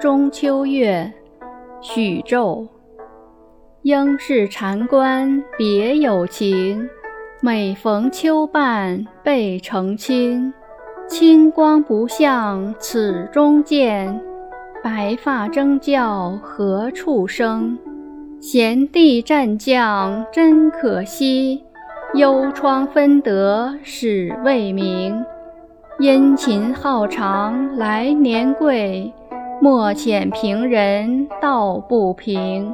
中秋月，许昼。应是禅关别有情，每逢秋半倍澄清。清光不向此中见，白发争教何处生？贤弟战将真可惜，幽窗分得始未明。殷勤好长来年贵，莫遣平人道不平。